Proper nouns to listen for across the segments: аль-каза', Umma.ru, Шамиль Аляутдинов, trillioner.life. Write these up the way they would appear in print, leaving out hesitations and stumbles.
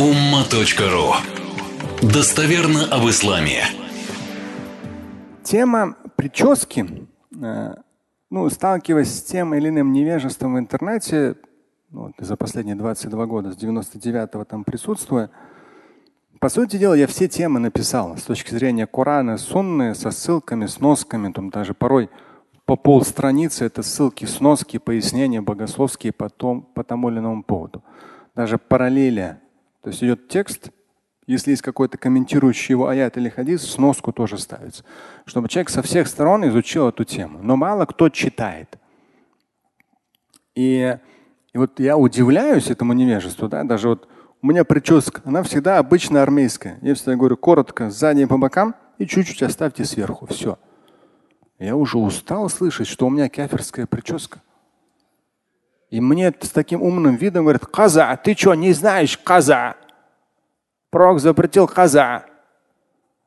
Umma.ru. Достоверно об исламе. Тема прически, сталкиваясь с тем или иным невежеством в интернете, за последние 22 года, с 99-го там присутствуя, по сути дела, я все темы написал с точки зрения Корана, Сунны, со ссылками, с носками, там даже порой по полстраницы это ссылки, сноски, пояснения богословские по тому или иному поводу. Даже параллели. То есть идет текст, если есть какой-то комментирующий его аят или хадис, сноску тоже ставится, чтобы человек со всех сторон изучил эту тему. Но мало кто читает. И вот я удивляюсь этому невежеству, да, даже вот у меня прическа, она всегда обычно армейская. Я всегда говорю коротко, сзади и по бокам, и чуть-чуть оставьте сверху. Все. Я уже устал слышать, что у меня кафирская прическа. И мне с таким умным видом говорят: «Каза, ты что, не знаешь каза? Пророк запретил каза».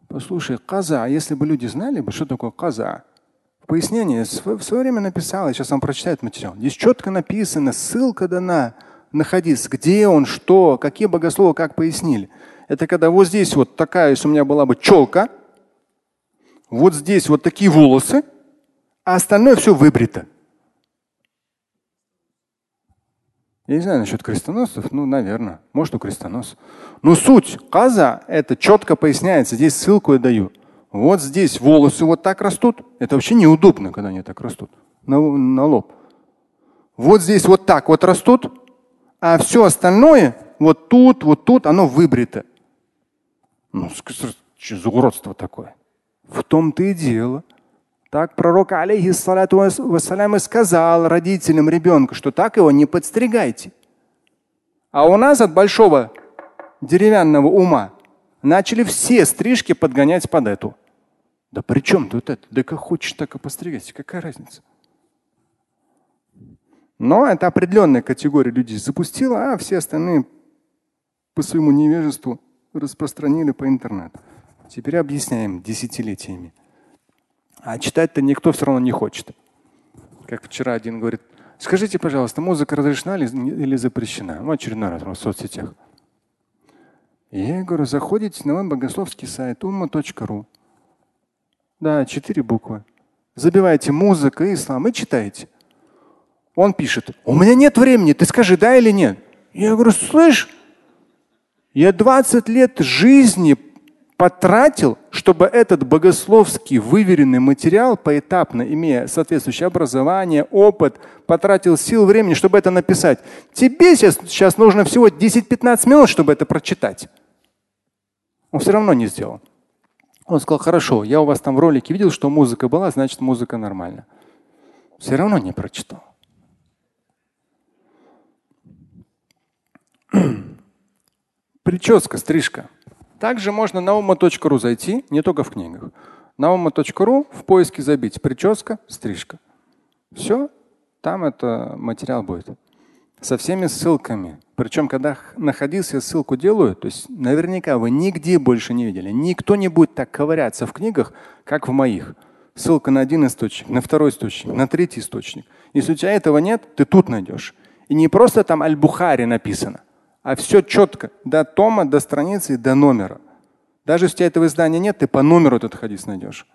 Послушай, каза, если бы люди знали бы, что такое каза. Пояснение я в свое время написал, я сейчас вам прочитаю этот материал. Здесь четко написано, ссылка дана на хадис, где он, что, какие богословы как пояснили. Это когда вот здесь вот такая, если у меня была бы челка, вот здесь вот такие волосы, а остальное все выбрито. Я не знаю насчет крестоносцев, наверное, может у крестоносцев. Но суть каза, это четко поясняется, здесь ссылку я даю. Вот здесь волосы вот так растут, это вообще неудобно, когда они так растут, на лоб. Вот здесь вот так вот растут, а все остальное вот тут, оно выбрито. Что за уродство такое? В том-то и дело. Так пророк, алейхиссалату вассалям, и сказал родителям ребенка, что так его не подстригайте. А у нас от большого деревянного ума начали все стрижки подгонять под эту. Да при чем тут это? Да как хочешь, так и подстригайся. Какая разница? Но это определенная категория людей запустила, а все остальные по своему невежеству распространили по интернету. Теперь объясняем десятилетиями. А читать-то никто все равно не хочет. Как вчера один говорит: скажите, пожалуйста, музыка разрешена или запрещена? Очередной раз в соцсетях. И я говорю: заходите на мой богословский сайт umma.ru. Да, 4 буквы. Забивайте музыка и ислам и читайте. Он пишет: у меня нет времени, ты скажи, да или нет. Я говорю: слышь, я 20 лет жизни потратил, чтобы этот богословский выверенный материал, поэтапно, имея соответствующее образование, опыт, потратил сил, времени, чтобы это написать. Тебе сейчас нужно всего 10-15 минут, чтобы это прочитать. Он все равно не сделал. Он сказал: хорошо, я у вас там в ролике видел, что музыка была, значит, музыка нормальна. Все равно не прочитал. Прическа, стрижка. Также можно на umma.ru зайти, не только в книгах. На umma.ru в поиске забить прическа, стрижка. Все, там это материал будет. Со всеми ссылками. Причем, когда на хадис я ссылку делаю, то есть наверняка вы нигде больше не видели. Никто не будет так ковыряться в книгах, как в моих. Ссылка на один источник, на второй источник, на третий источник. Если у тебя этого нет, ты тут найдешь. И не просто там аль-Бухари написано, а все четко, до тома, до страницы, до номера. Даже если у тебя этого издания нет, ты по номеру этот хадис найдешь.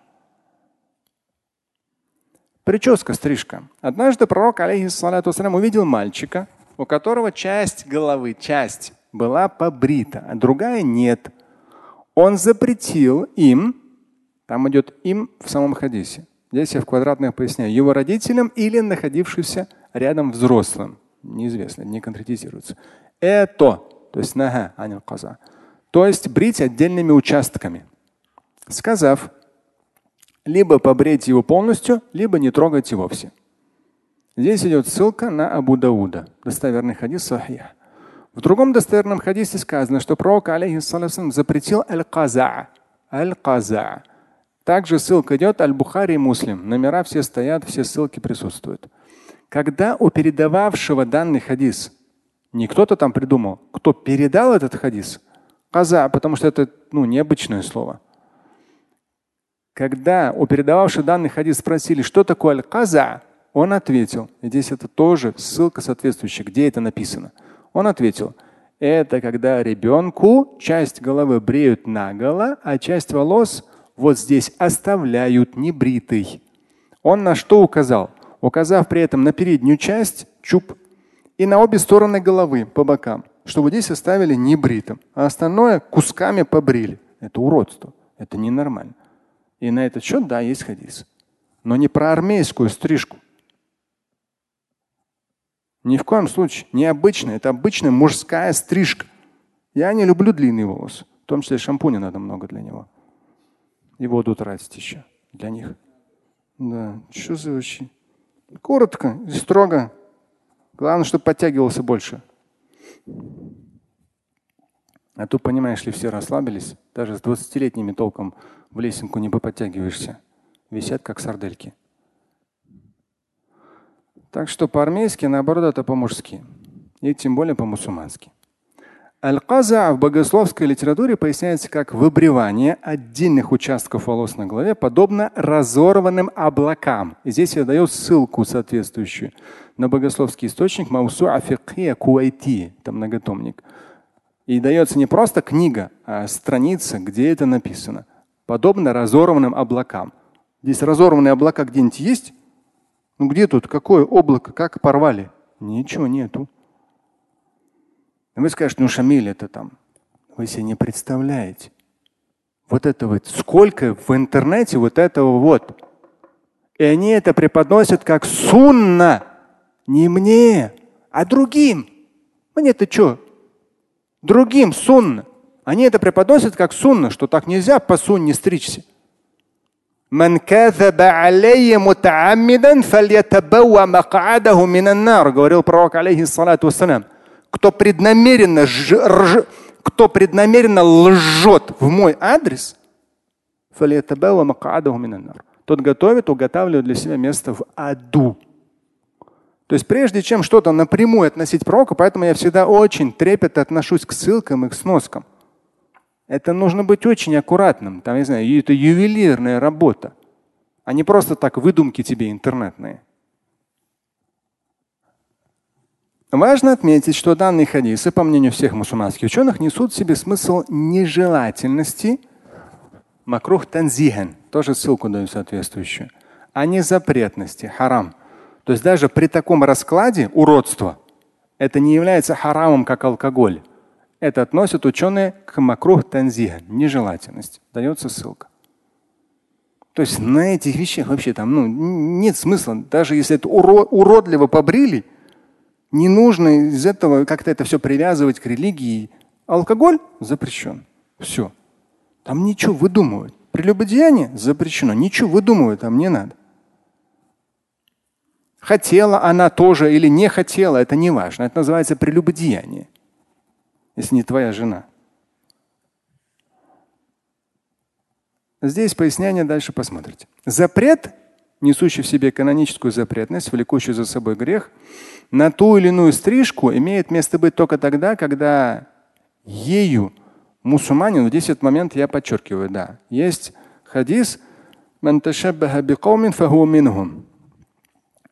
Прическа, стрижка. Однажды пророк, алейхиссалату вассалям, увидел мальчика, у которого часть головы, часть была побрита, а другая нет. Он запретил им, там идет им в самом хадисе, здесь я в квадратных поясняю, его родителям или находившимся рядом взрослым. Неизвестно, не конкретизируется. Это, то есть нага, а не аль-каза. То есть брить отдельными участками. Сказав: либо побрить его полностью, либо не трогать его вовсе. Здесь идет ссылка на Абу Дауда, достоверный хадис сахих. В другом достоверном хадисе сказано, что пророк, алейхиссалям, запретил аль-каза. Аль-каза. Также ссылка идет аль-Бухари и Муслим. Номера все стоят, все ссылки присутствуют. Когда у передававшего данный хадис, не кто-то там придумал, кто передал этот хадис, каза, потому что это необычное слово. Когда у передававшего данный хадис спросили, что такое аль-каза, он ответил, и здесь это тоже ссылка соответствующая, где это написано. Он ответил: Это когда ребенку часть головы бреют наголо, а часть волос вот здесь оставляют небритой. Он на что указал? Указав при этом на переднюю часть чуб и на обе стороны головы по бокам, чтобы здесь оставили небритым, а остальное кусками побрили. Это уродство, это ненормально. И на этот счет, да, есть хадис. Но не про армейскую стрижку. Ни в коем случае. Необычная. Это обычная мужская стрижка. Я не люблю длинные волосы. В том числе шампуня надо много для него. И воду тратить еще для них. Да. Что за вообще? Коротко и строго. Главное, чтобы подтягивался больше. А тут, понимаешь ли, все расслабились. Даже с 20-летними толком в лесенку не подтягиваешься. Висят, как сардельки. Так что по-армейски, наоборот, это по-мужски. И тем более по-мусульмански. Аль-каза' в богословской литературе поясняется как выбривание отдельных участков волос на голове, подобно разорванным облакам. И здесь я даю ссылку соответствующую на богословский источник Маусуа фикхия Куайти, там многотомник. И дается не просто книга, а страница, где это написано. Подобно разорванным облакам. Здесь разорванные облака где-нибудь есть? Ну где тут? Какое облако? Как порвали? Ничего нету. Вы скажете, ну Шамиль, это там. Вы себе не представляете. Вот это вот. Сколько в интернете вот этого вот. И они это преподносят как сунна. Не мне, а другим. Мне-то что? Другим сунна. Они это преподносят как сунна, что так нельзя по сунне стричься. Говорил пророк, алейхиссалату вассалям, кто преднамеренно лжет в мой адрес, тот уготавливает для себя место в аду. То есть прежде чем что-то напрямую относить пророка, поэтому я всегда очень трепетно отношусь к ссылкам и к сноскам. Это нужно быть очень аккуратным. Там, не знаю, это ювелирная работа, а не просто так выдумки тебе интернетные. Важно отметить, что данные хадисы, по мнению всех мусульманских ученых, несут в себе смысл нежелательности, макрух танзихан, тоже ссылку даю соответствующую, а не запретности, харам. То есть даже при таком раскладе уродство это не является харамом, как алкоголь. Это относят ученые к макрух танзиха, нежелательность. Дается ссылка. То есть на этих вещах вообще там нет смысла. Даже если это уродливо побрили, не нужно из этого как-то это все привязывать к религии. Алкоголь запрещен. Все. Там ничего выдумывают. Прелюбодеяние запрещено. Ничего выдумывать там не надо. Хотела она тоже или не хотела, это не важно. Это называется прелюбодеяние. Если не твоя жена. Здесь пояснение, дальше посмотрите. Запрет, несущий в себе каноническую запретность, влекущую за собой грех, на ту или иную стрижку имеет место быть только тогда, когда ею мусульманин, вот здесь этот момент я подчеркиваю, да, есть хадис,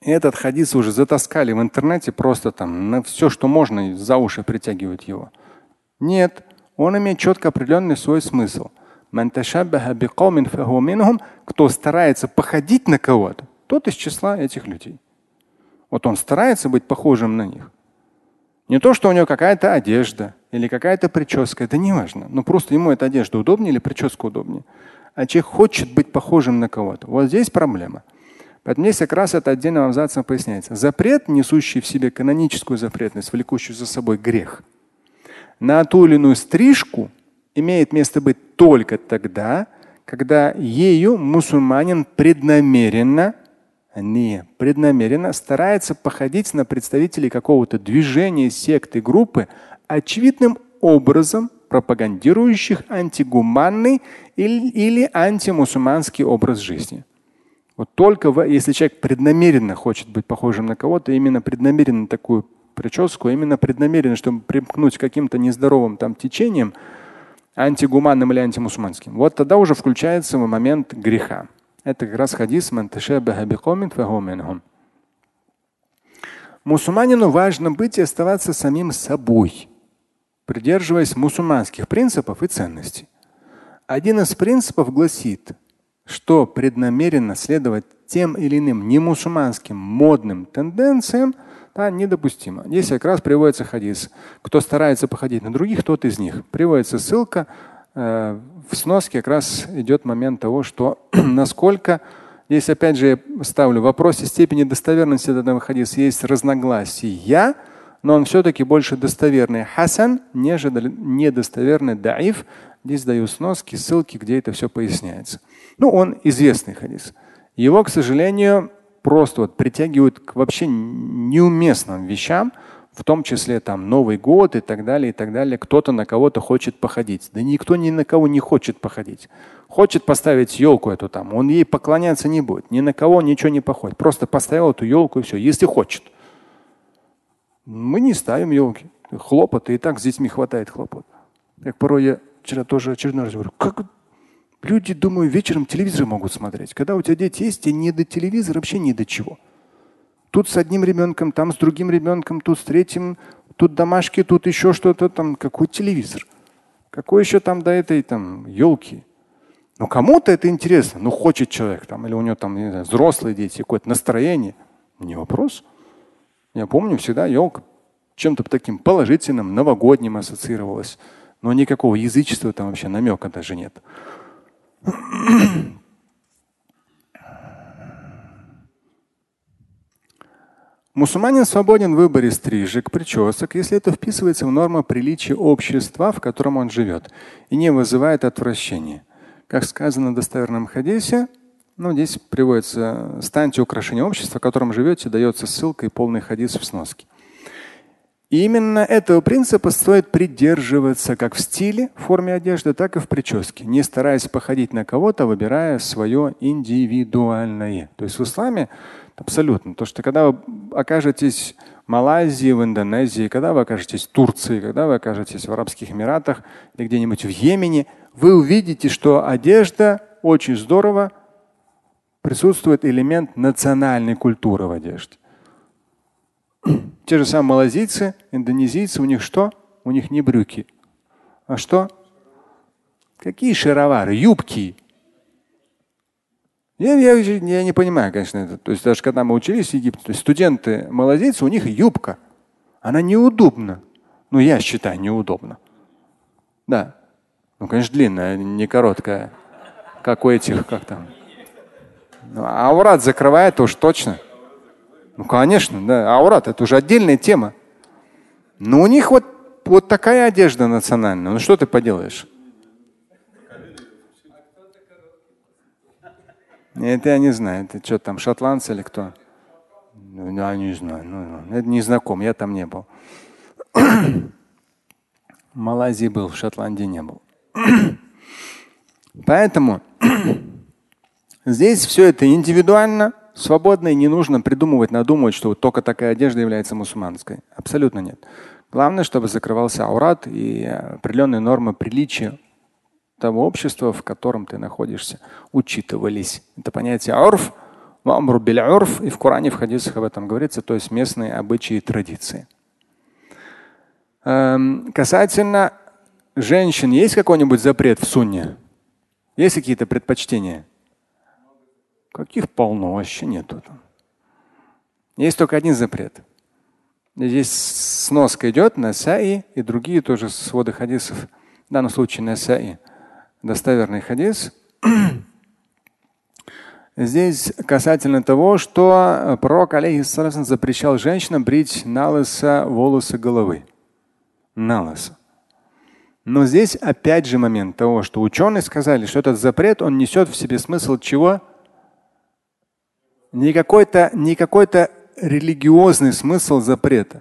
этот хадис уже затаскали в интернете просто там на все, что можно, и за уши притягивают его. Нет, он имеет четко определенный свой смысл. Кто старается походить на кого-то, тот из числа этих людей. Вот он старается быть похожим на них. Не то, что у него какая-то одежда или какая-то прическа, это не важно. Но просто ему эта одежда удобнее или прическа удобнее. А человек хочет быть похожим на кого-то. Вот здесь проблема. Поэтому здесь как раз это отдельным абзацем поясняется. Запрет, несущий в себе каноническую запретность, влекущую за собой грех, на ту или иную стрижку имеет место быть только тогда, когда ею мусульманин преднамеренно старается походить на представителей какого-то движения, секты, группы, очевидным образом пропагандирующих антигуманный или антимусульманский образ жизни. Вот только если человек преднамеренно хочет быть похожим на кого-то, именно преднамеренно такую прическу, именно преднамеренно, чтобы примкнуть к каким-то нездоровым там течениям, антигуманным или антимусульманским, вот тогда уже включается момент греха. Это как раз хадис «Манташаббаха бикаумин фахуа минхум». Мусульманину важно быть и оставаться самим собой. придерживаясь мусульманских принципов и ценностей. Один из принципов гласит, что преднамеренно следовать тем или иным немусульманским модным тенденциям недопустимо. Здесь как раз приводится хадис. Кто старается походить на других, тот из них. Приводится ссылка. В сноске как раз идет момент того, что насколько здесь, опять же, я ставлю в вопросе степени достоверности данного хадиса. Есть разногласия, но он все-таки больше достоверный хасан, нежели недостоверный даиф. Здесь даю сноски, ссылки, где это все поясняется. Ну, он известный хадис. Его, к сожалению, просто притягивают к вообще неуместным вещам, в том числе Новый год и так далее, и так далее. Кто-то на кого-то хочет походить. Да никто ни на кого не хочет походить. Хочет поставить елку эту он ей поклоняться не будет. Ни на кого ничего не походит. Просто поставил эту елку и все, если хочет. Мы не ставим елки. Хлопоты, и так с детьми хватает хлопот. Как порой я вчера тоже очередной раз говорю, как люди, думаю, вечером телевизор могут смотреть. Когда у тебя дети есть, тебе не до телевизора, вообще не до чего. Тут с одним ребенком, там с другим ребенком, тут с третьим, тут домашки, тут еще что-то, какой телевизор. Какой еще до этой елки. Ну, кому-то это интересно, хочет человек, или у него не знаю, взрослые дети, какое-то настроение. Не вопрос. Я помню, всегда елка чем-то таким положительным, новогодним ассоциировалась. Но никакого язычества вообще намека даже нет. Мусульманин свободен в выборе стрижек, причесок, если это вписывается в нормы приличия общества, в котором он живет, и не вызывает отвращения. Как сказано в достоверном хадисе, здесь приводится: станьте украшением общества, в котором живете, дается ссылка и полный хадис в сноске. И именно этого принципа стоит придерживаться как в стиле, в форме одежды, так и в прическе, не стараясь походить на кого-то, выбирая свое индивидуальное. То есть в исламе абсолютно. То, что когда вы окажетесь в Малайзии, в Индонезии, когда вы окажетесь в Турции, когда вы окажетесь в Арабских Эмиратах или где-нибудь в Йемене, вы увидите, что одежда очень здорово присутствует элемент национальной культуры в одежде. Те же самые малазийцы, индонезийцы, у них что? У них не брюки. А что? Какие шаровары? Юбки. Я не понимаю, конечно, это. То есть даже когда мы учились в Египте, то есть студенты малазийцы, у них юбка. Она неудобна. Я считаю, неудобна. Да. Конечно, длинная, не короткая. Как у этих, аурат закрывает уж точно. Конечно, да. Аурат – это уже отдельная тема. Но у них вот такая одежда национальная. Что ты поделаешь? Это я не знаю. Это что шотландцы или кто? Я не знаю. Это не знаком. Я там не был. В Малайзии был, в Шотландии не был. Поэтому здесь все это индивидуально. Свободно и не нужно придумывать, надумывать, что только такая одежда является мусульманской. Абсолютно нет. Главное, чтобы закрывался аурат и определенные нормы приличия того общества, в котором ты находишься, учитывались. Это понятие урф, ва'мру биль урф, и в Коране, в хадисах об этом говорится, то есть местные обычаи и традиции. Касательно женщин, есть какой-нибудь запрет в сунне? Есть какие-то предпочтения? Каких полно, вообще нету. Есть только один запрет. Здесь сноска идет, Насаи и другие тоже своды хадисов. В данном случае Насаи. Достоверный хадис. Здесь касательно того, что пророк, алейхиссалям, запрещал женщинам брить налысо волосы головы. Налысо. Но здесь опять же момент того, что ученые сказали, что этот запрет, он несет в себе смысл чего? Не какой-то религиозный смысл запрета.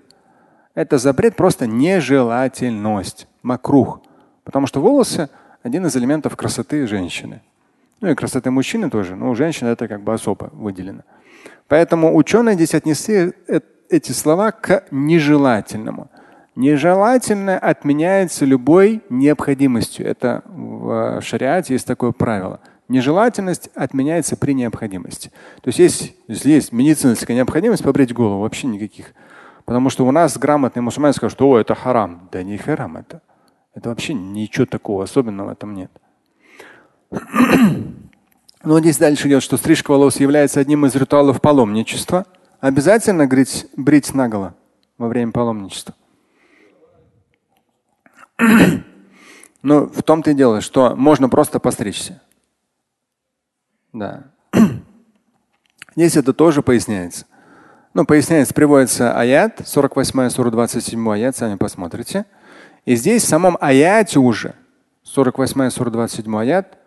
Это запрет просто нежелательность, макрух. Потому что волосы – один из элементов красоты женщины. И красоты мужчины тоже, но у женщины это особо выделено. Поэтому ученые здесь отнесли эти слова к нежелательному. Нежелательное отменяется любой необходимостью. Это в шариате есть такое правило. Нежелательность отменяется при необходимости. То есть, если есть медицинская необходимость побрить голову, вообще никаких Потому что у нас грамотные мусульмане скажут, что «О, это харам». Да не харам это. Это вообще ничего такого особенного в этом нет. Но здесь дальше идет, что стрижка волос является одним из ритуалов паломничества. Обязательно брить наголо во время паломничества. Но в том-то и дело, что можно просто постричься. Да. Здесь это тоже поясняется. Ну, поясняется, приводится аят, 48-я, 27-й аят, сами посмотрите. И здесь в самом аяте уже, 48-я, 27-й аят,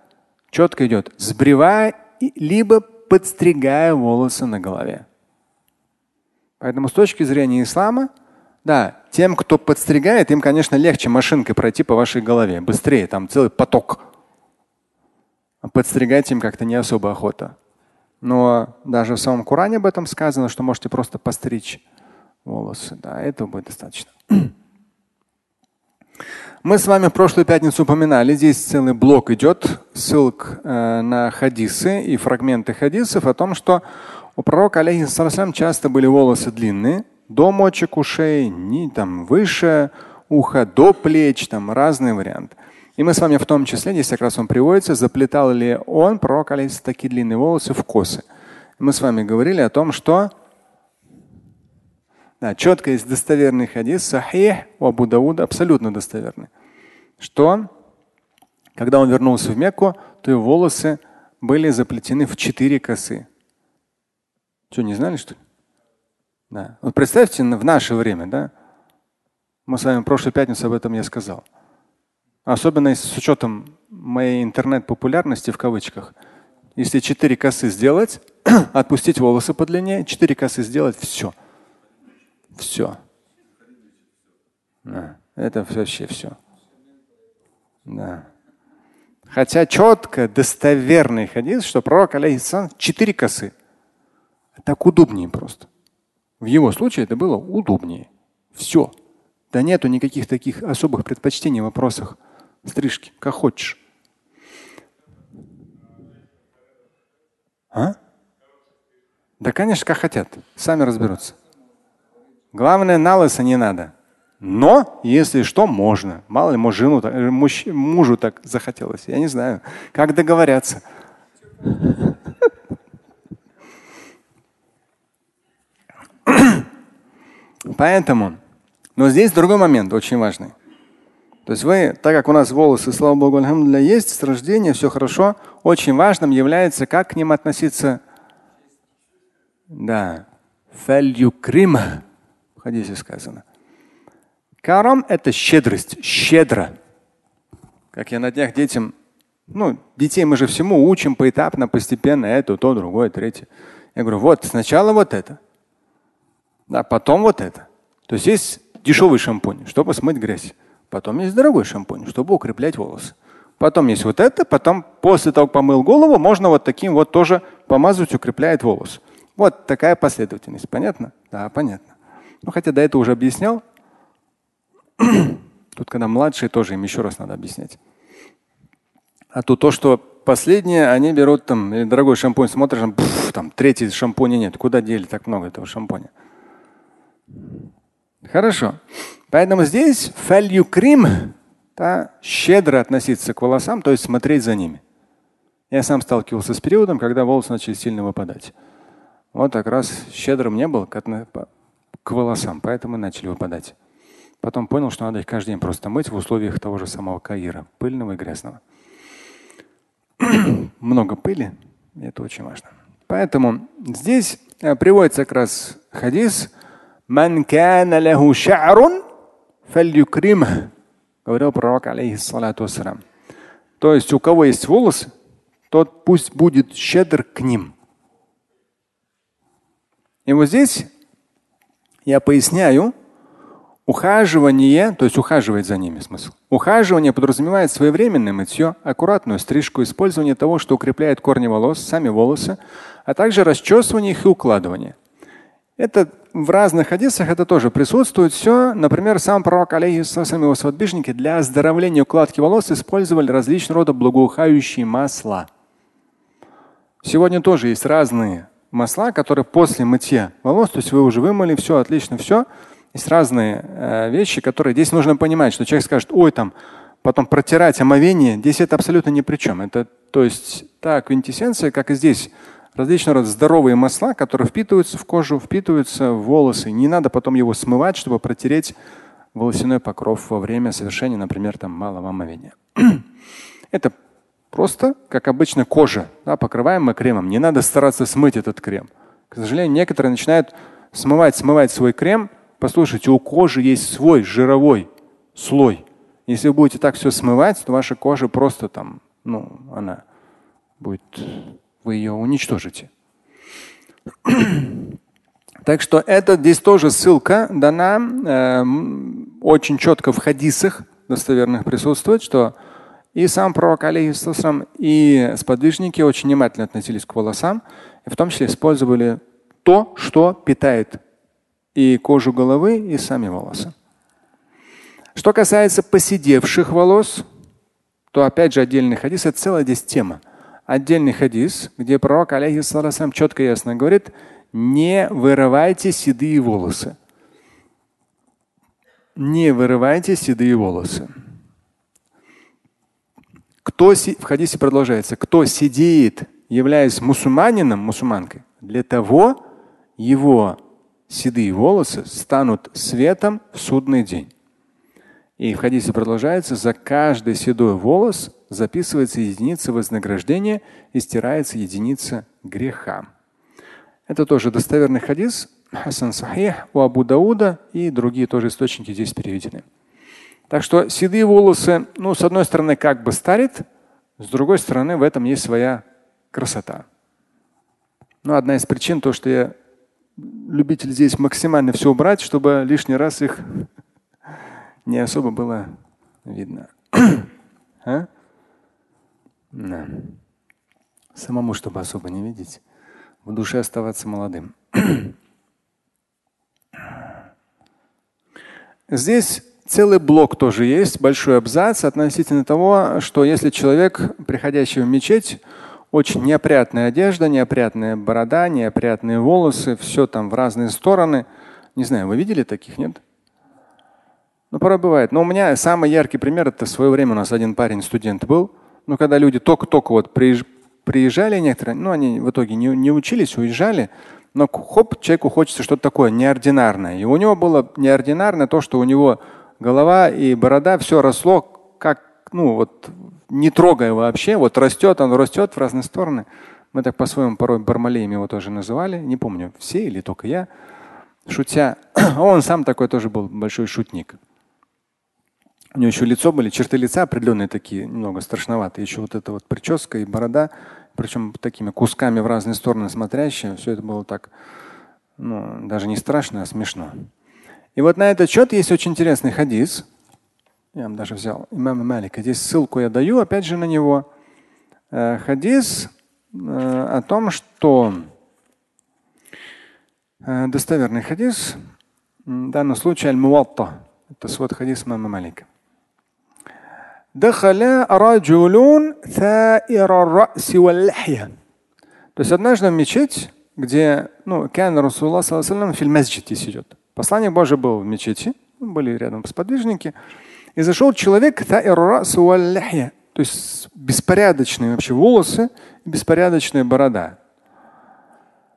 четко идет, сбривая либо подстригая волосы на голове. Поэтому с точки зрения ислама, да, тем, кто подстригает, им, конечно, легче машинкой пройти по вашей голове, быстрее, там целый поток. А подстригать им как-то не особо охота. Но даже в самом Коране об этом сказано, что можете просто постричь волосы. Да, этого будет достаточно. Мы с вами в прошлую пятницу упоминали, здесь целый блок идет, ссылок на хадисы и фрагменты хадисов о том, что у пророка, алейхиссалям, часто были волосы длинные, до мочек ушей, там, выше уха, до плеч, там разные варианты. И мы с вами в том числе, здесь как раз он приводится, заплетал ли он, пророк, алейхиссалям, такие длинные волосы в косы. Мы с вами говорили о том, что да, четко есть достоверный хадис, сахих у Абу Дауда, абсолютно достоверный, что когда он вернулся в Мекку, то его волосы были заплетены в 4 косы. Что, не знали, что ли? Да. Вот представьте, в наше время, да? Мы с вами в прошлую пятницу об этом я сказал. Особенно с учетом моей интернет-популярности в кавычках. Если 4 косы сделать, отпустить волосы подлиннее, 4 косы сделать, все. Все. Да. Это вообще все. Да. Хотя четко, достоверный хадис, что пророк, алейхиссалям, 4 косы. Так удобнее просто. В его случае это было удобнее. Все. Да нету никаких таких особых предпочтений в вопросах стрижки. Как хочешь. А? Да, конечно, как хотят. Сами разберутся. Главное, на лысо не надо. Но, если что, можно. Мало ли, может, мужу так захотелось. Я не знаю, как договорятся. Поэтому, но здесь другой момент очень важный. То есть вы, так как у нас волосы, слава богу, альхамдулилля, есть, с рождения все хорошо, очень важным является, как к ним относиться. Да. Фаль-юкрим. В хадисе сказано. Карам – это щедрость, щедро. Как я на днях детям, детей мы же всему учим поэтапно, постепенно, это, то, другое, третье. Я говорю, вот сначала вот это. Да, потом вот это. То есть есть дешевый шампунь, чтобы смыть грязь. Потом есть дорогой шампунь, чтобы укреплять волосы. Потом есть вот это. Потом, после того, как помыл голову, можно вот таким вот тоже помазать, укрепляет волос. Вот такая последовательность. Понятно? Да, понятно. Хотя до этого уже объяснял. Тут, когда младшие, тоже им еще раз надо объяснять. А тут то, что последнее, они берут там дорогой шампунь, смотришь, там третий шампуня нет. Куда дели так много этого шампуня? Хорошо. Поэтому здесь фаль-юкрим, да, щедро относиться к волосам, то есть смотреть за ними. Я сам сталкивался с периодом, когда волосы начали сильно выпадать. Вот как раз щедрым не был к волосам, поэтому начали выпадать. Потом понял, что надо их каждый день просто мыть в условиях того же самого Каира, пыльного и грязного. Много пыли, это очень важно. Поэтому здесь приводится как раз хадис. «Ман кана лаху ша'рун фаль-юкримху», говорил пророк, алейхиссалату вассалям. То есть у кого есть волосы, тот пусть будет щедр к ним. И вот здесь я поясняю, ухаживание, то есть ухаживать за ними смысл. Ухаживание подразумевает своевременное мытье, аккуратную стрижку, использование того, что укрепляет корни волос, сами волосы, а также расчесывание их и укладывание. Это в разных хадисах это тоже присутствует все. Например, сам пророк, алейхиссалям, его сподвижники для оздоровления укладки волос использовали различного рода благоухающие масла. Сегодня тоже есть разные масла, которые после мытья волос, то есть вы уже вымыли, все отлично, все. Есть разные вещи, которые здесь нужно понимать, что человек скажет, ой, там, потом протирать омовение, здесь это абсолютно ни при чем. Это, то есть та квинтэссенция, как и здесь, различного рода здоровые масла, которые впитываются в кожу, впитываются в волосы. Не надо потом его смывать, чтобы протереть волосяной покров во время совершения, например, там, малого омовения. Это просто, как обычно, кожа. Да, покрываем мы кремом. Не надо стараться смыть этот крем. К сожалению, некоторые начинают смывать свой крем. Послушайте, у кожи есть свой жировой слой. Если вы будете так все смывать, то ваша кожа просто там, ну, она будет, вы ее уничтожите. Так что это здесь тоже ссылка дана, очень четко в хадисах достоверных присутствует, что и сам пророк, алейхиссалям, и сподвижники очень внимательно относились к волосам, и в том числе использовали то, что питает и кожу головы, и сами волосы. Что касается поседевших волос, то опять же отдельный хадис, это целая здесь тема. Отдельный хадис, где пророк, алейхиссалям, четко и ясно говорит: не вырывайте седые волосы. Не вырывайте седые волосы. В хадисе продолжается: кто седеет, являясь мусульманином, мусульманкой, для того его седые волосы станут светом в судный день. И в хадисе продолжается: за каждый седой волос записывается единица вознаграждения и стирается единица греха. Это тоже достоверный хадис, хасан сахих, у Абу Дауда, и другие тоже источники здесь переведены. Так что седые волосы, ну, с одной стороны, как бы старит, с другой стороны, в этом есть своя красота. Но одна из причин, то, что я любитель здесь максимально все убрать, чтобы лишний раз их не особо было видно. А? Да. Самому, чтобы особо не видеть, в душе оставаться молодым. Здесь целый блок тоже есть, большой абзац относительно того, что если человек, приходящий в мечеть, очень неопрятная одежда, неопрятная борода, неопрятные волосы, все там в разные стороны. Не знаю, вы видели таких, нет? Ну, порой бывает. Но у меня самый яркий пример, это в свое время у нас один парень, студент был. Но когда люди только-только вот приезжали некоторые, ну, они в итоге не учились, уезжали, но хоп, человеку хочется что-то такое неординарное. И у него было неординарное то, что у него голова и борода, все росло, как, ну, вот, не трогая вообще, вот растет, он растет в разные стороны. Мы так по-своему порой Бармалеем его тоже называли, не помню, все или только я, шутя. А он сам такой тоже был большой шутник. У него еще лицо были, черты лица определенные такие, немного страшноватые. Еще вот эта вот прическа и борода, причем такими кусками в разные стороны смотрящие. Все это было так, ну, даже не страшно, а смешно. И вот на этот счет есть очень интересный хадис. Я вам даже взял имама Малика. Здесь ссылку я даю, опять же, на него. Хадис о том, что достоверный хадис, в данном случае аль-Муатта. Это свод хадис имама Малика. То есть однажды в мечеть, где, ну, кан Расулуллах саллаллаху алейхи ва саллям фил масджид идет. Посланник Божий был в мечети, были рядом сподвижники, и зашел человек, то есть беспорядочные вообще волосы, беспорядочная борода.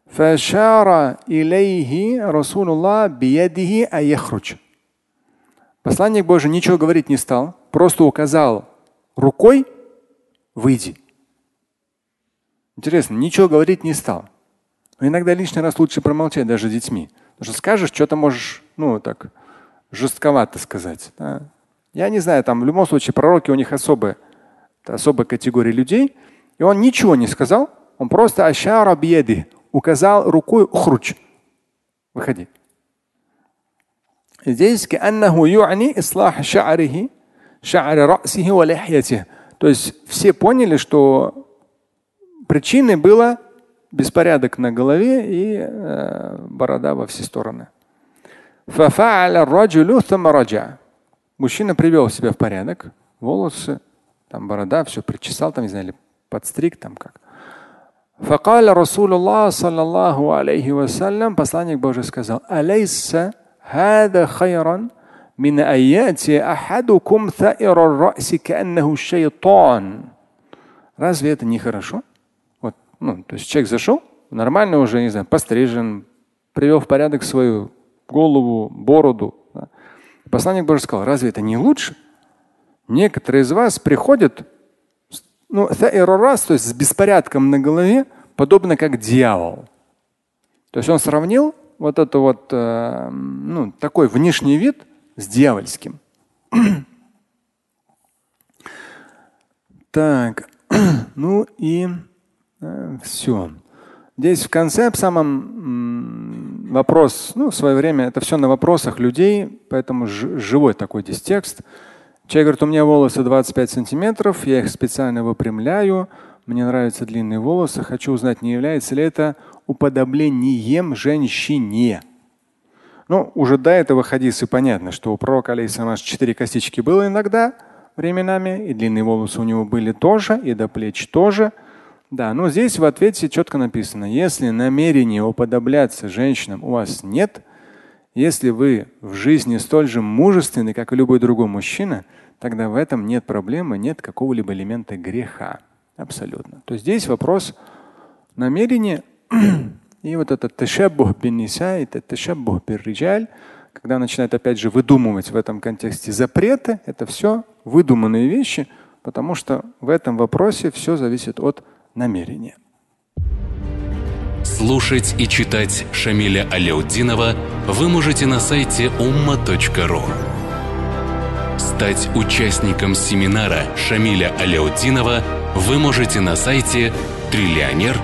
Посланник Божий ничего говорить не стал, просто указал рукой: выйди. Интересно, ничего говорить не стал. Но иногда лишний раз лучше промолчать даже с детьми. Потому что скажешь, что-то можешь, ну, так жестковато сказать. Да? Я не знаю, там в любом случае пророки, у них особая категория людей. И он ничего не сказал, он просто ашара бьеди, указал рукой: ухруч, выходи. Здесь то есть все поняли, что причиной было беспорядок на голове и борода во все стороны. Мужчина привел себя в порядок, волосы, там борода, все причесал, там, не знаю, подстриг, там как. Посланник Божий сказал: هذا خيرا من آيات أحدكم ثائر الرأس كأنه الشيطان. Разве это не хорошо? Вот, ну, то есть человек зашел, нормально уже, не знаю, пострижен, привел в порядок свою голову, бороду. Да? Посланник Божий сказал: разве это не лучше? Некоторые из вас приходят, ну, раз, то есть с беспорядком на голове, подобно как дьявол. То есть он сравнил вот это вот, ну, такой внешний вид с дьявольским. Так, ну и все. Здесь в конце в самом вопрос, ну, в свое время это все на вопросах людей, поэтому живой такой здесь текст. Человек говорит: у меня волосы 25 сантиметров, я их специально выпрямляю, мне нравятся длинные волосы, хочу узнать, не является ли это уподоблением женщине. Ну, уже до этого хадиса понятно, что у пророка алейхиссалям 4 косички было иногда временами, и длинные волосы у него были тоже, и до плеч тоже. Да, но здесь в ответе четко написано: если намерения уподобляться женщинам у вас нет, если вы в жизни столь же мужественны, как и любой другой мужчина, тогда в этом нет проблемы, нет какого-либо элемента греха. Абсолютно. То есть здесь вопрос намерения. И вот этот ташаббух бин-ниса, это ташаббух бир-риджаль, когда начинают опять же выдумывать в этом контексте запреты, это все выдуманные вещи, потому что в этом вопросе все зависит от намерения. Слушать и читать Шамиля Аляутдинова вы можете на сайте umma.ru. Стать участником семинара Шамиля Аляутдинова вы можете на сайте trillioner.life.